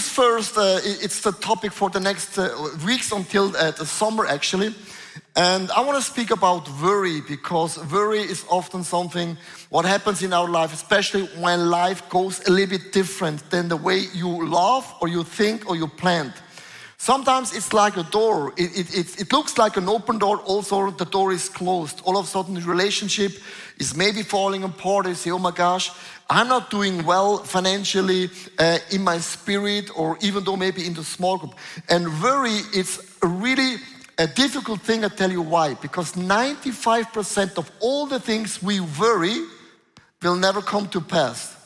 Jesus first, it's the topic for the next weeks until the summer actually. And I want to speak about worry, because worry is often something what happens in our life, especially when life goes a little bit different than the way you love or you think or you planned. Sometimes it's like a door. It looks like an open door, also the door is closed. All of a sudden the relationship is maybe falling apart. You say, oh my gosh, I'm not doing well financially, in my spirit, or even though maybe in the small group. And worry, it's really a difficult thing. I tell you why. Because 95% of all the things we worry will never come to pass.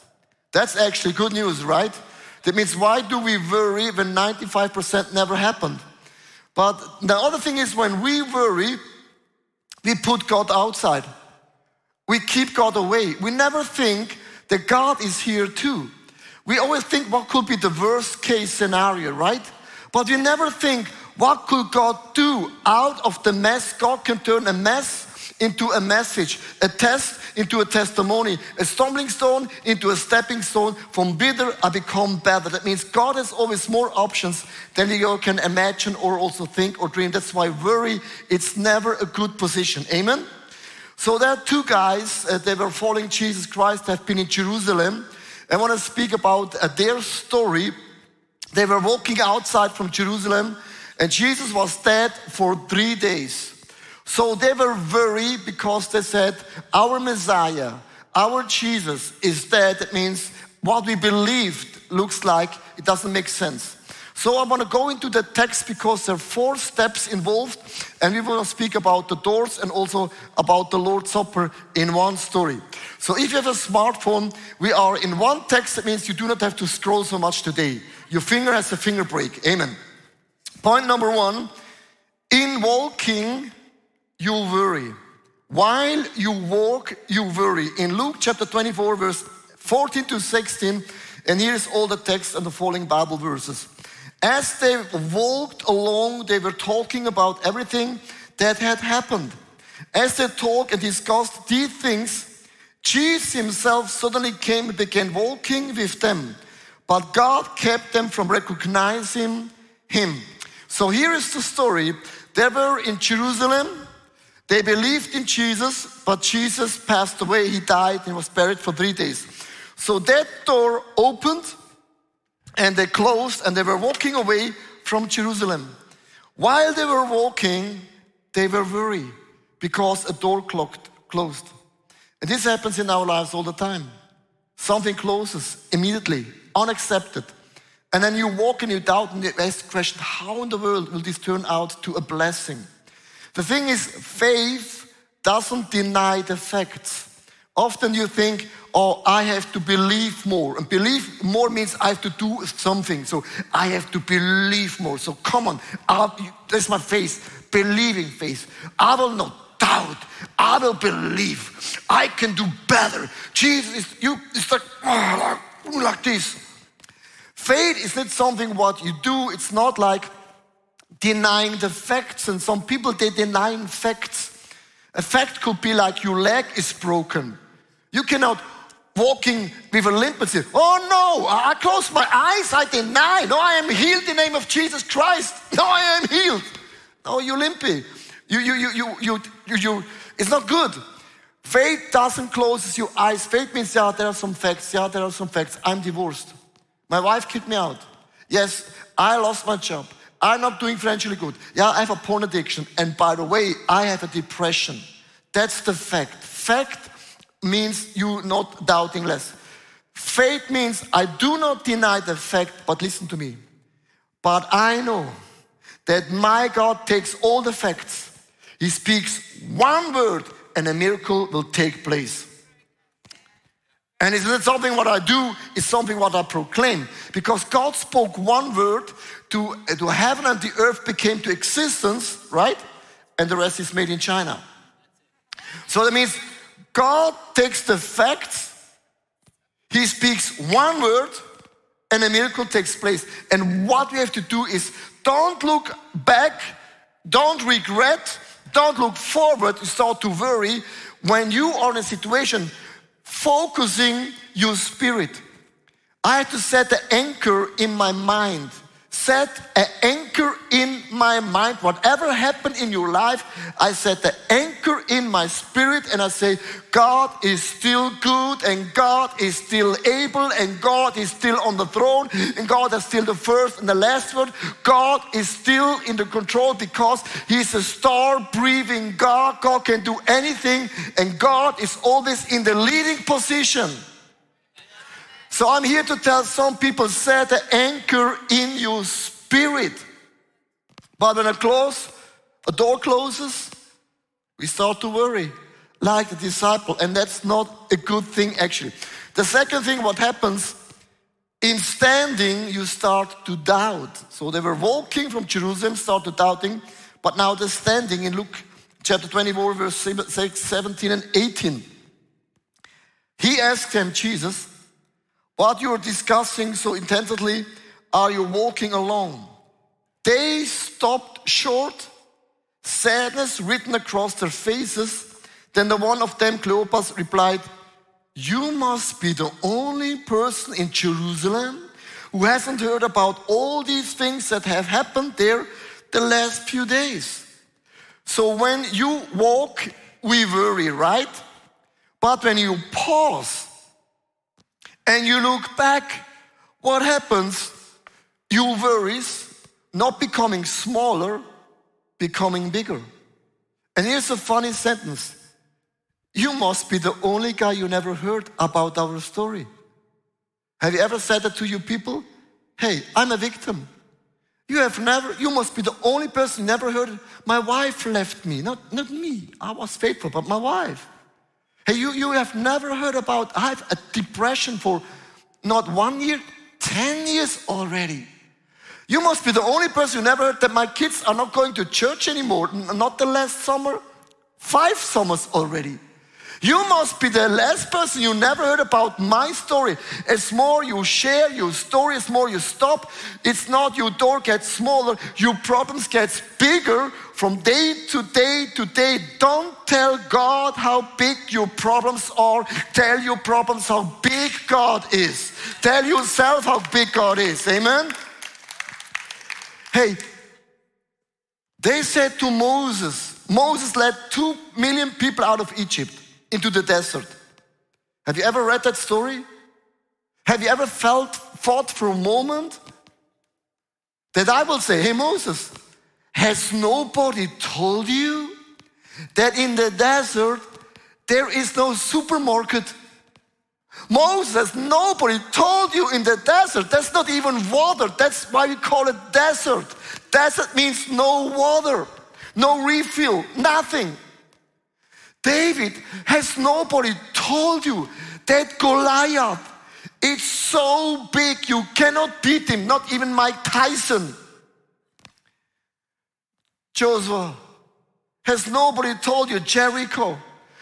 That's actually good news, right? That means, why do we worry when 95% never happened? But the other thing is, when we worry, we put God outside. We keep God away. We never think that God is here too. We always think what could be the worst case scenario, right? But we never think, what could God do out of the mess? God can turn a mess into a message, a test into a testimony, a stumbling stone into a stepping stone. From bitter, I become better. That means God has always more options than you can imagine or also think or dream. That's why worry, it's never a good position. Amen? So there are two guys, they were following Jesus Christ, have been in Jerusalem. I want to speak about their story. They were walking outside from Jerusalem, and Jesus was dead for 3 days. So they were worried because they said, our Messiah, our Jesus is dead. That means what we believed looks like it doesn't make sense. So I want to go into the text because there are 4 steps involved, and we will speak about the doors and also about the Lord's Supper in one story. So if you have a smartphone, we are in one text. That means you do not have to scroll so much today. Your finger has a finger break. Amen. Point number 1, in walking, you worry. While you walk, you worry. In Luke chapter 24, verse 14 to 16, and here's all the text and the following Bible verses. As they walked along, they were talking about everything that had happened. As they talked and discussed these things, Jesus himself suddenly came and began walking with them. But God kept them from recognizing him. So here is the story. They were in Jerusalem. They believed in Jesus, but Jesus passed away. He died and was buried for 3 days. So that door opened and they closed, and they were walking away from Jerusalem. While they were walking, they were worried because a door closed. And this happens in our lives all the time. Something closes immediately, unaccepted. And then you walk and you doubt and you ask the question, how in the world will this turn out to a blessing? The thing is, faith doesn't deny the facts. Often you think, oh, I have to believe more. And believe more means I have to do something. So I have to believe more. So come on, that's my faith, believing faith. I will not doubt. I will believe. I can do better. Jesus, it's like this. Faith is not something what you do. It's not like denying the facts, and some people, they denying facts. A fact could be like your leg is broken. You cannot walking with a limp and say, oh no, I closed my eyes, I deny. No, I am healed in the name of Jesus Christ. No, I am healed. No, you're limpy. It's not good. Faith doesn't close your eyes. Faith means, yeah, there are some facts. Yeah, there are some facts. I'm divorced. My wife kicked me out. Yes, I lost my job. I'm not doing financially good. Yeah, I have a porn addiction. And by the way, I have a depression. That's the fact. Fact means you not doubting less. Faith means I do not deny the fact, but listen to me. But I know that my God takes all the facts. He speaks one word and a miracle will take place. And it's not something what I do, it's something what I proclaim. Because God spoke one word to heaven and the earth became to existence, right? And the rest is made in China. So that means God takes the facts, he speaks one word, and a miracle takes place. And what we have to do is don't look back, don't regret, don't look forward, you start to worry when you are in a situation focusing your spirit. I had to set an anchor in my mind. Set an anchor in my mind. Whatever happened in your life, I set an anchor in my spirit and I say, God is still good and God is still able and God is still on the throne and God is still the first and the last word. God is still in the control because He's a star-breathing God. God can do anything and God is always in the leading position. So I'm here to tell some people, set an anchor in your spirit. But when a door closes, we start to worry, like the disciple. And that's not a good thing, actually. The second thing what happens, in standing, you start to doubt. So they were walking from Jerusalem, started doubting, but now they're standing in Luke chapter 24, verse 17 and 18. He asked them, Jesus, what you are discussing so intensely, are you walking alone? They stopped short, sadness written across their faces. Then the one of them, Cleopas, replied, you must be the only person in Jerusalem who hasn't heard about all these things that have happened there the last few days. So when you walk, we worry, right? But when you pause, and you look back, what happens? Your worries not becoming smaller, becoming bigger. And here's a funny sentence. You must be the only guy you never heard about our story. Have you ever said that to your people? Hey, I'm a victim. You must be the only person you never heard. My wife left me, not me. I was faithful, but my wife. Hey, you have never heard about, I have a depression for not 1 year, 10 years already. You must be the only person who never heard that my kids are not going to church anymore, not the last summer, 5 summers already. You must be the last person you never heard about my story. It's more you share your story, it's more you stop. It's not your door gets smaller, your problems gets bigger from day to day to day. Don't tell God how big your problems are. Tell your problems how big God is. Tell yourself how big God is. Amen? Hey, they said to Moses, Moses led 2 million people out of Egypt into the desert. Have you ever read that story? Have you ever thought for a moment that I will say, hey Moses, has nobody told you that in the desert there is no supermarket? Moses, nobody told you in the desert, that's not even water. That's why we call it desert. Desert means no water, no refill, nothing. David, has nobody told you that Goliath, it's so big you cannot beat him, not even Mike Tyson. Joshua, has nobody told you Jericho,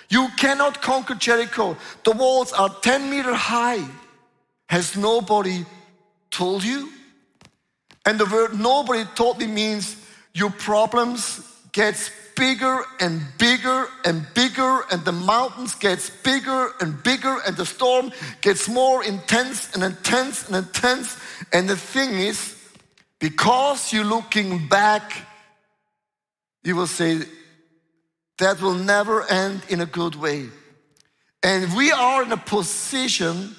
you cannot conquer Jericho, the walls are 10 meter high. Has nobody told you? And the word nobody told me means your problems gets bigger and bigger and bigger, and the mountains gets bigger and bigger, and the storm gets more intense and intense and intense. And the thing is, because you're looking back, you will say, that will never end in a good way. And we are in a position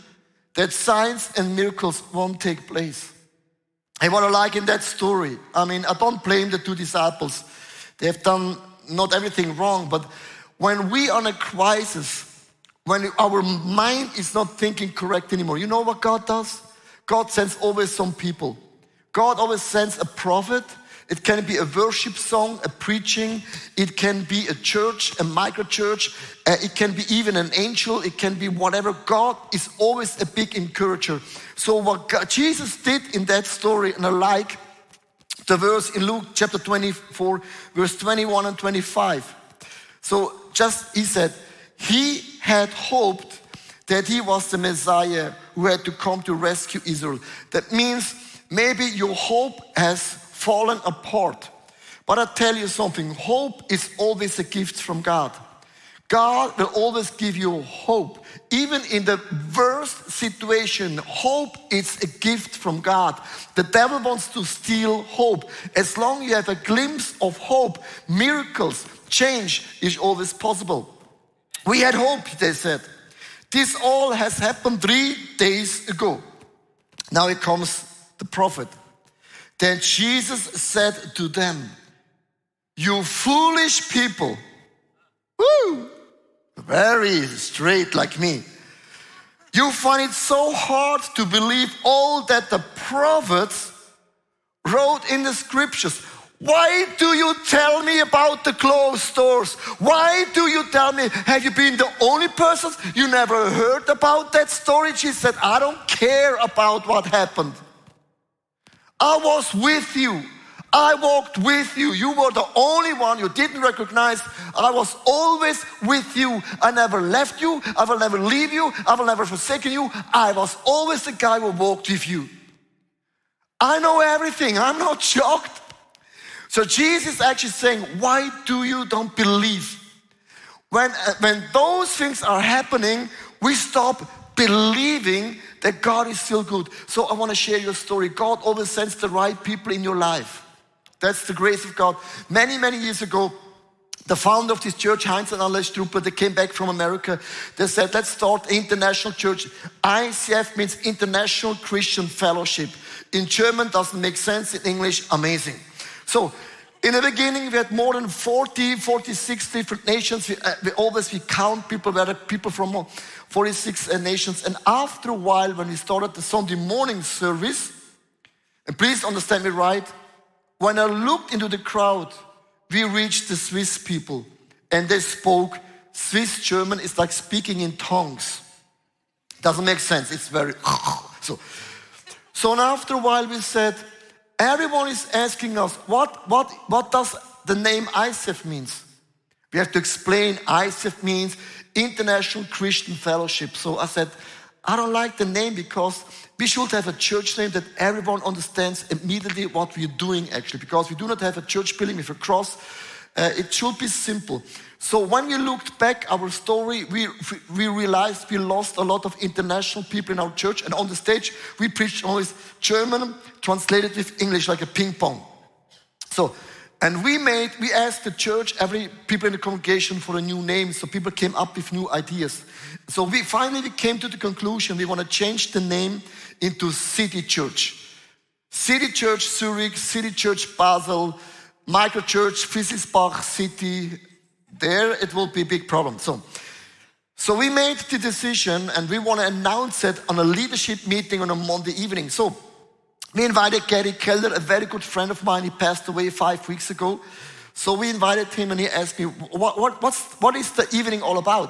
that signs and miracles won't take place. And what I like in that story, I mean, I don't blame the 2 disciples. They have done not everything wrong, but when we are in a crisis, when our mind is not thinking correct anymore, you know what God does? God sends always some people. God always sends a prophet. It can be a worship song, a preaching. It can be a church, a micro church. It can be even an angel. It can be whatever. God is always a big encourager. So what Jesus did in that story, and I like the verse in Luke chapter 24, verse 21 and 25. So he said, he had hoped that he was the Messiah who had to come to rescue Israel. That means maybe your hope has fallen apart. But I tell you something, hope is always a gift from God. God will always give you hope. Even in the worst situation, hope is a gift from God. The devil wants to steal hope. As long as you have a glimpse of hope, miracles, change is always possible. We had hope, they said. This all has happened 3 days ago. Now here comes the prophet. Then Jesus said to them, "You foolish people." Woo! Very straight like me. "You find it so hard to believe all that the prophets wrote in the scriptures. Why do you tell me about the closed doors? Why do you tell me? Have you been the only person? You never heard about that story?" She said, "I don't care about what happened. I was with you. I walked with you. You were the only one you didn't recognize. I was always with you. I never left you. I will never leave you. I will never forsake you. I was always the guy who walked with you. I know everything. I'm not shocked." So Jesus is actually saying, why do you don't believe? When those things are happening, we stop believing that God is still good. So I want to share your story. God always sends the right people in your life. That's the grace of God. Many, many years ago, the founder of this church, Heinz Struper, they came back from America. They said, let's start international church. ICF means International Christian Fellowship. In German, doesn't make sense. In English, amazing. So, in the beginning, we had more than 46 different nations. We count people. We had people from 46 nations. And after a while, when we started the Sunday morning service, and please understand me right, when I looked into the crowd, we reached the Swiss people, and they spoke Swiss German. It's like speaking in tongues. Doesn't make sense. It's very... So after a while we said, everyone is asking us, what does the name ICF means? We have to explain ICF means International Christian Fellowship. So I said, I don't like the name because we should have a church name that everyone understands immediately what we're doing actually, because we do not have a church building with a cross. It should be simple. So when we looked back our story, we realized we lost a lot of international people in our church, and on the stage we preached always German translated with English like a ping pong. So, and we asked the church, every people in the congregation for a new name, so people came up with new ideas. So we finally came to the conclusion we want to change the name into City Church. City Church Zurich, City Church Basel, Micro Church Fisesbach, City. There it will be a big problem. So we made the decision, and we want to announce it on a leadership meeting on a Monday evening. So we invited Gary Keller, a very good friend of mine. He passed away 5 weeks ago. So we invited him, and he asked me, what is the evening all about?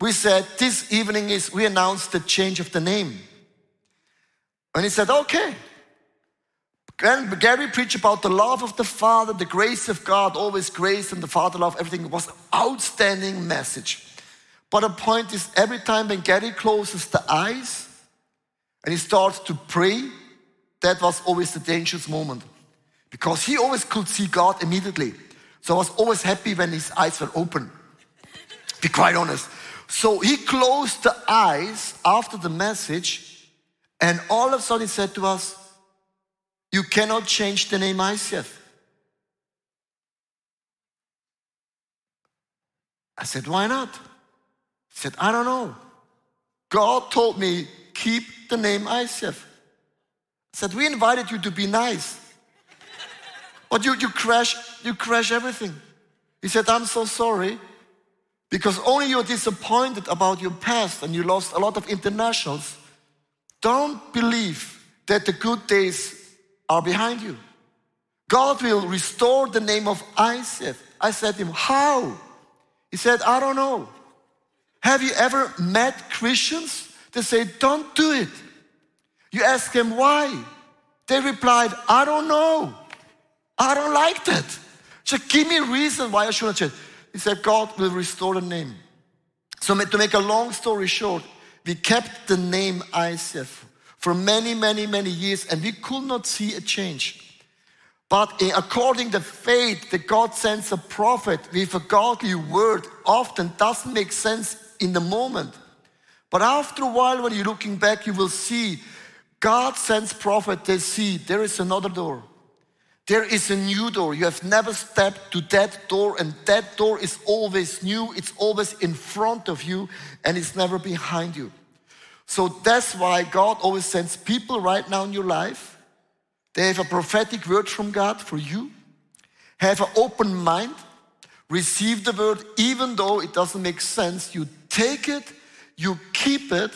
We said, this evening we announced the change of the name. And he said, okay. And Gary preached about the love of the Father, the grace of God, always grace and the Father love, everything. It was an outstanding message. But the point is, every time when Gary closes the eyes and he starts to pray, that was always the dangerous moment. Because he always could see God immediately. So I was always happy when his eyes were open. To be quite honest. So he closed the eyes after the message, and all of a sudden he said to us, "You cannot change the name ICF." I said, "Why not?" He said, "I don't know. God told me, keep the name ICF." I said, "We invited you to be nice. But you crash everything." He said, "I'm so sorry. Because only you're disappointed about your past and you lost a lot of internationals. Don't believe that the good days are behind you. God will restore the name of ICF." I said to him, "How?" He said, "I don't know. Have you ever met Christians? They say, don't do it. You ask them why. They replied, I don't know. I don't like that. Just give me a reason why I shouldn't change." He said, "God will restore the name." So to make a long story short, we kept the name ICF for many, many, many years, and we could not see a change. But according to faith, that God sends a prophet with a godly word often doesn't make sense in the moment. But after a while, when you're looking back, you will see God sends prophet, they see there is another door. There is a new door. You have never stepped to that door, and that door is always new. It's always in front of you, and it's never behind you. So that's why God always sends people right now in your life. They have a prophetic word from God for you. Have an open mind. Receive the word, even though it doesn't make sense. You take it, you keep it,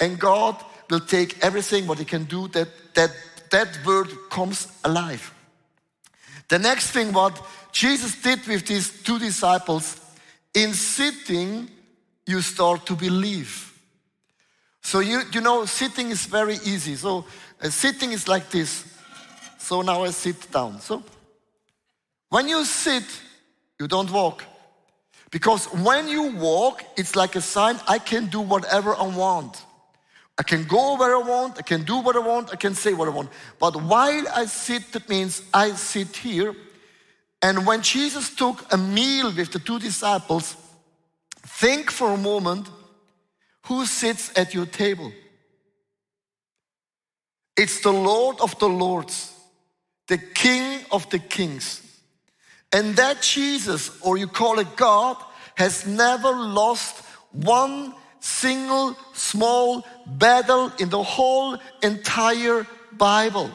and God will take everything what He can do that word comes alive. The next thing what Jesus did with these two disciples, in sitting, you start to believe. So you know, sitting is very easy. So sitting is like this. So now I sit down. So when you sit, you don't walk. Because when you walk, it's like a sign, I can do whatever I want. I can go where I want, I can do what I want, I can say what I want. But while I sit, that means I sit here. And when Jesus took a meal with the two disciples, think for a moment, who sits at your table? It's the Lord of the Lords, the King of the Kings. And that Jesus, or you call it God, has never lost one single small battle in the whole entire Bible.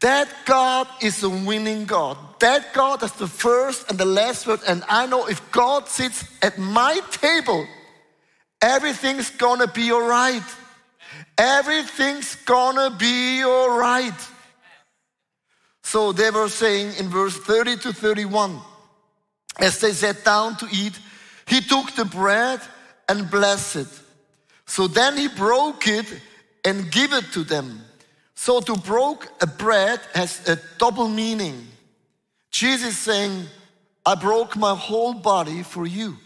That God is a winning God. That God is the first and the last word. And I know if God sits at my table, everything's gonna be all right. Everything's gonna be all right. So they were saying in verse 30 to 31, as they sat down to eat, He took the bread and blessed it. So then He broke it and gave it to them. So to broke a bread has a double meaning. Jesus saying, I broke my whole body for you.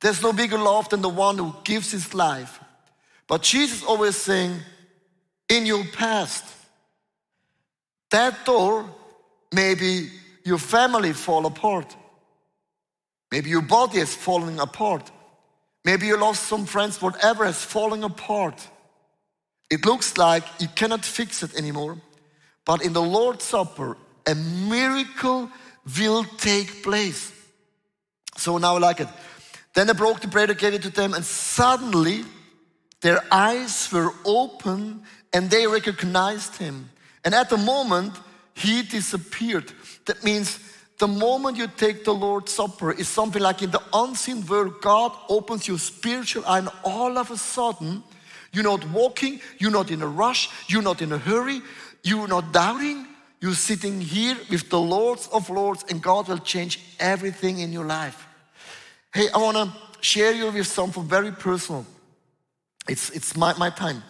There's no bigger love than the one who gives his life. But Jesus always saying, in your past, that door, maybe your family fall apart. Maybe your body is falling apart. Maybe you lost some friends, whatever is falling apart. It looks like you cannot fix it anymore. But in the Lord's Supper, a miracle will take place. So now I like it. Then they broke the bread and gave it to them, and suddenly their eyes were open and they recognized Him. And at the moment, He disappeared. That means the moment you take the Lord's Supper is something like in the unseen world, God opens your spiritual eye, and all of a sudden, you're not walking, you're not in a rush, you're not in a hurry, you're not doubting, you're sitting here with the Lords of Lords, and God will change everything in your life. Hey, I want to share you with something very personal. It's my time.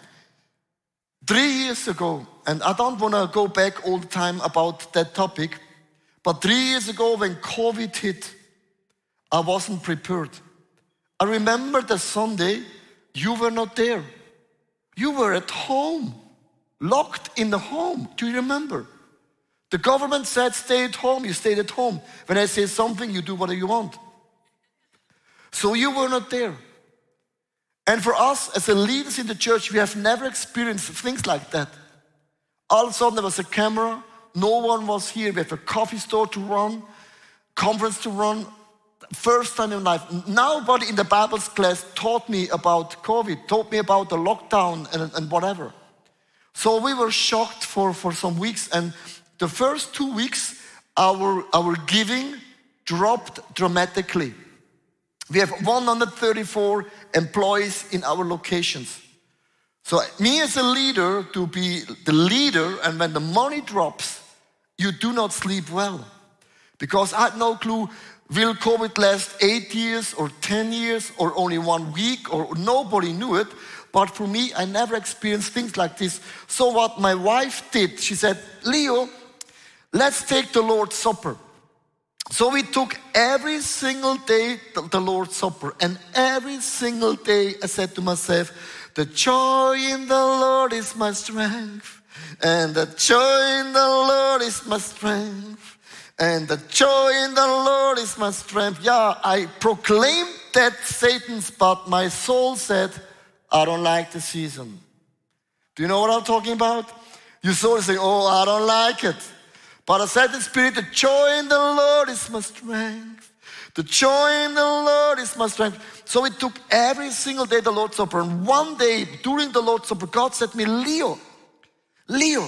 3 years ago, and I don't want to go back all the time about that topic, but 3 years ago when COVID hit, I wasn't prepared. I remember that Sunday, you were not there. You were at home, locked in the home. Do you remember? The government said stay at home, you stayed at home. When I say something, you do whatever you want. So you were not there. And for us as the leaders in the church, we have never experienced things like that. All of a sudden there was a camera, no one was here. We have a coffee store to run, conference to run. First time in life. Nobody in the Bible's class taught me about COVID, taught me about the lockdown and whatever. So we were shocked for some weeks. And the first 2 weeks, our giving dropped dramatically. We have 134 employees in our locations. So me as a leader, to be the leader, and when the money drops, you do not sleep well. Because I had no clue, will COVID last 8 years or 10 years or only 1 week, or nobody knew it. But for me, I never experienced things like this. So what my wife did, she said, Leo, let's take the Lord's Supper. So we took every single day the Lord's Supper, and every single day I said to myself, the joy in the Lord is my strength. And the joy in the Lord is my strength. And the joy in the Lord is my strength. Yeah, I proclaimed that Satan's, but my soul said, I don't like the season. Do you know what I'm talking about? Your soul is saying, oh, I don't like it. But I said the Spirit, the joy in the Lord is my strength. The joy in the Lord is my strength. So it took every single day the Lord's Supper. And one day during the Lord's Supper, God said to me, Leo,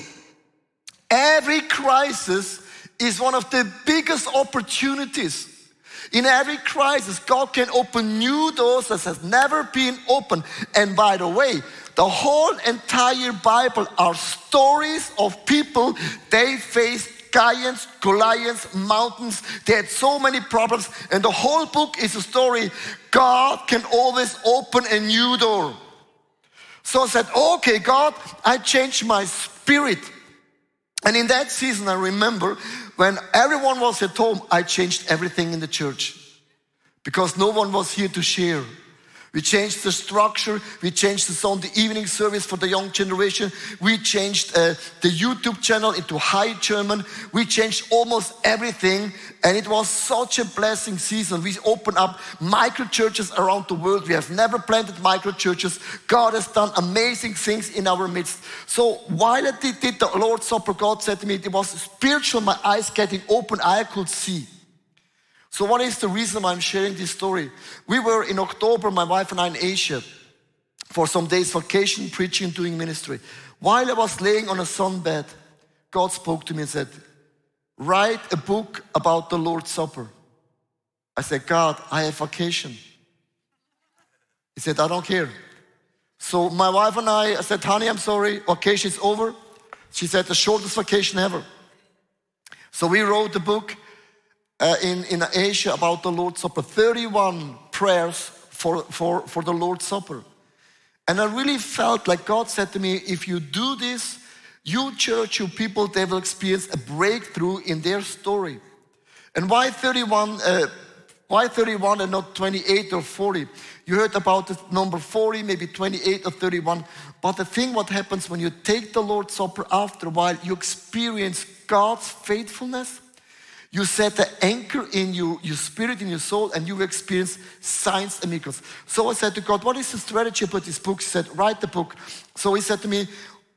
every crisis is one of the biggest opportunities. In every crisis, God can open new doors that has never been opened. And by the way, the whole entire Bible are stories of people. They faced giants, Goliaths, mountains. They had so many problems. And the whole book is a story. God can always open a new door. So I said, okay, God, I changed my spirit. And in that season, I remember when everyone was at home, I changed everything in the church because no one was here to share. We changed the structure. We changed the Sunday evening service for the young generation. We changed the YouTube channel into High German. We changed almost everything. And it was such a blessing season. We opened up micro churches around the world. We have never planted micro churches. God has done amazing things in our midst. So while I did the Lord's Supper, God said to me, it was spiritual, my eyes getting open, I could see. So what is the reason why I'm sharing this story? We were in October, my wife and I, in Asia for some days vacation, preaching, doing ministry. While I was laying on a sunbed, God spoke to me and said, write a book about the Lord's Supper. I said, God, I have vacation. He said, I don't care. So my wife and I said, honey, I'm sorry, vacation is over. She said, the shortest vacation ever. So we wrote the book in Asia about the Lord's Supper, 31 prayers for the Lord's Supper. And I really felt like God said to me, if you do this, you church, you people, they will experience a breakthrough in their story. And why 31 and not 28 or 40? You heard about the number 40, maybe 28 or 31. But the thing what happens when you take the Lord's Supper, after a while, you experience God's faithfulness. You set the anchor in your spirit, in your soul, and you experience signs and miracles. So I said to God, what is the strategy about this book? He said, write the book. So he said to me,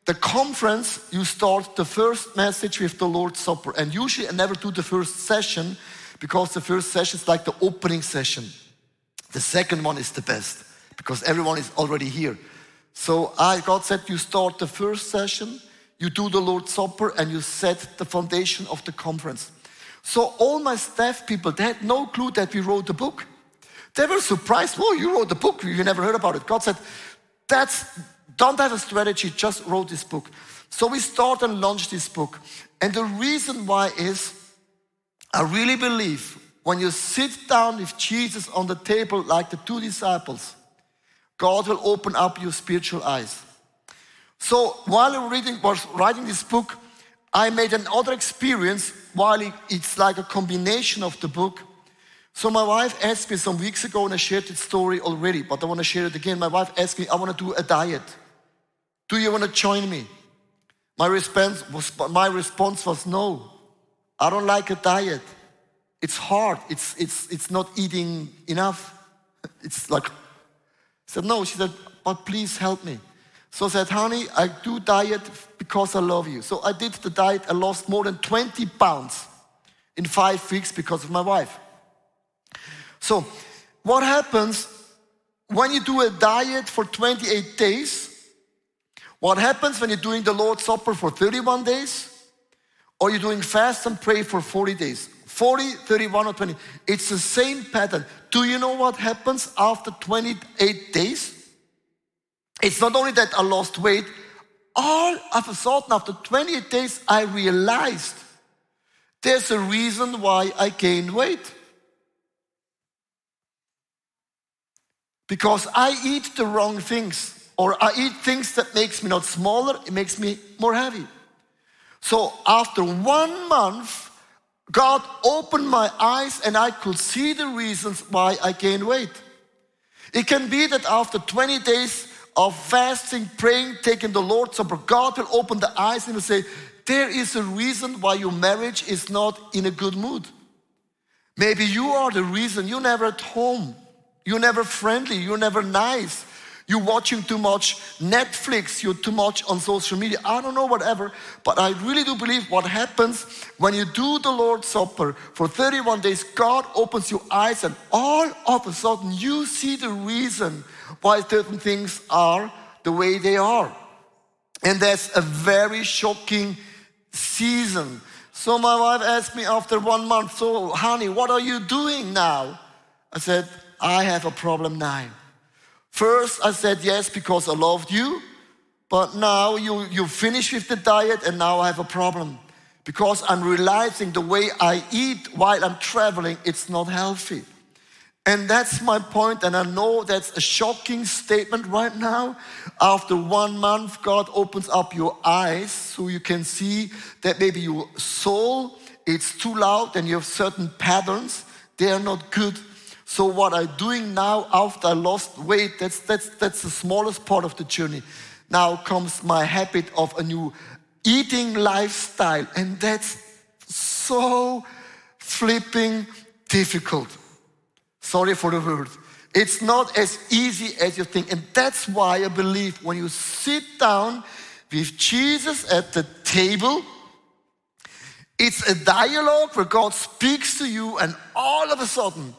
the conference, you start the first message with the Lord's Supper. And usually I never do the first session because the first session is like the opening session. The second one is the best because everyone is already here. So God said, you start the first session, you do the Lord's Supper, and you set the foundation of the conference. So all my staff people, they had no clue that we wrote the book. They were surprised. Whoa, you wrote the book. You never heard about it. God said, don't have a strategy, just wrote this book. So we started and launched this book. And the reason why is, I really believe when you sit down with Jesus on the table like the two disciples, God will open up your spiritual eyes. So while I was writing this book, I made another experience while it's like a combination of the book. So my wife asked me some weeks ago, and I shared this story already, but I want to share it again. My wife asked me, I want to do a diet. Do you want to join me? My response was no. I don't like a diet. It's hard. It's not eating enough. It's like, I said no. She said, but please help me. So I said, honey, I do diet because I love you. So I did the diet. I lost more than 20 pounds in 5 weeks because of my wife. So what happens when you do a diet for 28 days? What happens when you're doing the Lord's Supper for 31 days? Or you're doing fast and pray for 40 days? 40, 31, or 20. It's the same pattern. Do you know what happens after 28 days? It's not only that I lost weight, all of a sudden after 28 days, I realized there's a reason why I gained weight. Because I eat the wrong things, or I eat things that makes me not smaller, it makes me more heavy. So after 1 month, God opened my eyes and I could see the reasons why I gained weight. It can be that after 20 days, of fasting, praying, taking the Lord's Supper, God will open the eyes and will say, there is a reason why your marriage is not in a good mood. Maybe you are the reason. You're never at home. You're never friendly. You're never nice. You're watching too much Netflix. You're too much on social media. I don't know, whatever. But I really do believe what happens when you do the Lord's Supper for 31 days, God opens your eyes and all of a sudden you see the reason why certain things are the way they are. And that's a very shocking season. So my wife asked me after 1 month, so honey, what are you doing now? I said, I have a problem now. First, I said yes because I loved you, but now you finish with the diet and now I have a problem because I'm realizing the way I eat while I'm traveling, it's not healthy. And that's my point, and I know that's a shocking statement right now. After 1 month, God opens up your eyes so you can see that maybe your soul, it's too loud and you have certain patterns, they are not good. So what I'm doing now after I lost weight, that's the smallest part of the journey. Now comes my habit of a new eating lifestyle, and that's so flipping difficult. Sorry for the word. It's not as easy as you think. And that's why I believe when you sit down with Jesus at the table, it's a dialogue where God speaks to you and all of a sudden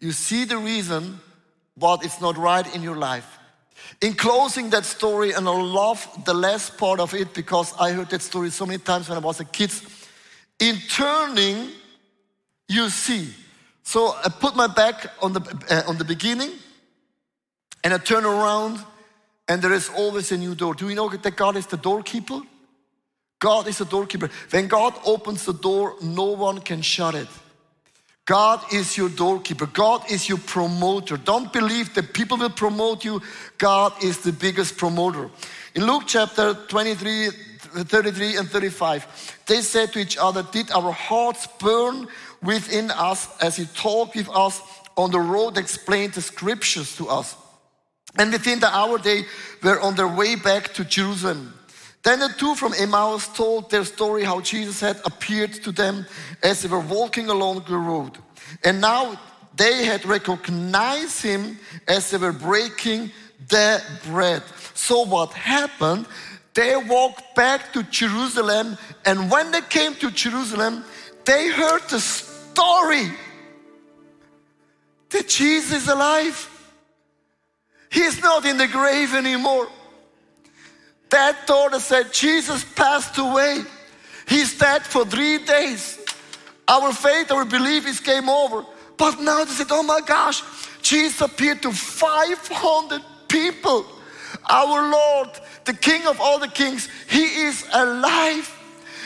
you see the reason why it's not right in your life. In closing that story, and I love the last part of it because I heard that story so many times when I was a kid. In turning, you see. So I put my back on the beginning and I turn around and there is always a new door. Do you know that God is the doorkeeper? God is the doorkeeper. When God opens the door, no one can shut it. God is your doorkeeper. God is your promoter. Don't believe that people will promote you. God is the biggest promoter. In Luke chapter 23, 33 and 35, they said to each other, did our hearts burn within us as he talked with us on the road, explained the scriptures to us. And within the hour they were on their way back to Jerusalem. Then the two from Emmaus told their story how Jesus had appeared to them as they were walking along the road. And now they had recognized him as they were breaking the bread. So what happened? They walked back to Jerusalem, and when they came to Jerusalem, they heard the story that Jesus is alive. He's not in the grave anymore. That daughter said, Jesus passed away. He's dead for 3 days. Our faith, our belief is game over. But now they said, oh my gosh, Jesus appeared to 500 people. Our Lord, the King of all the kings, he is alive.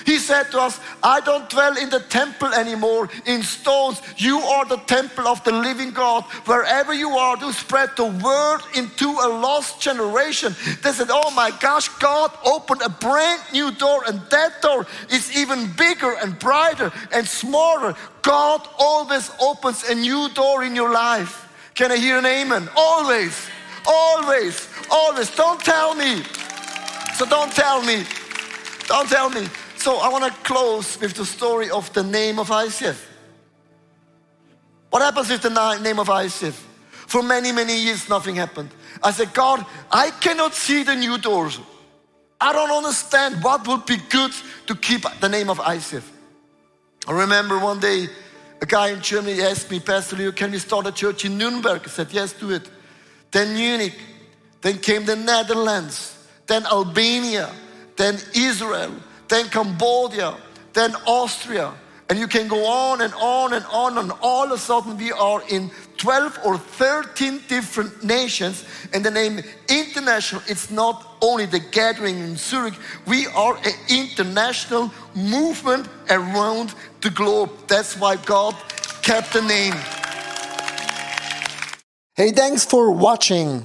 He said to us, I don't dwell in the temple anymore, in stones. You are the temple of the living God. Wherever you are, to spread the word into a lost generation. They said, oh my gosh, God opened a brand new door, and that door is even bigger and brighter and smaller. God always opens a new door in your life. Can I hear an amen? Always, always, always. Don't tell me. So don't tell me. Don't tell me. So I want to close with the story of the name of ICF. What happens with the name of ICF? For many, many years, nothing happened. I said, God, I cannot see the new doors. I don't understand what would be good to keep the name of ICF. I remember one day, a guy in Germany asked me, Pastor Leo, can we start a church in Nuremberg? I said, yes, do it. Then Munich, then came the Netherlands, then Albania, then Israel, then Cambodia, then Austria. And you can go on and on and on, and all of a sudden we are in 12 or 13 different nations. And the name international, it's not only the gathering in Zurich. We are an international movement around the globe. That's why God kept the name. Hey, thanks for watching.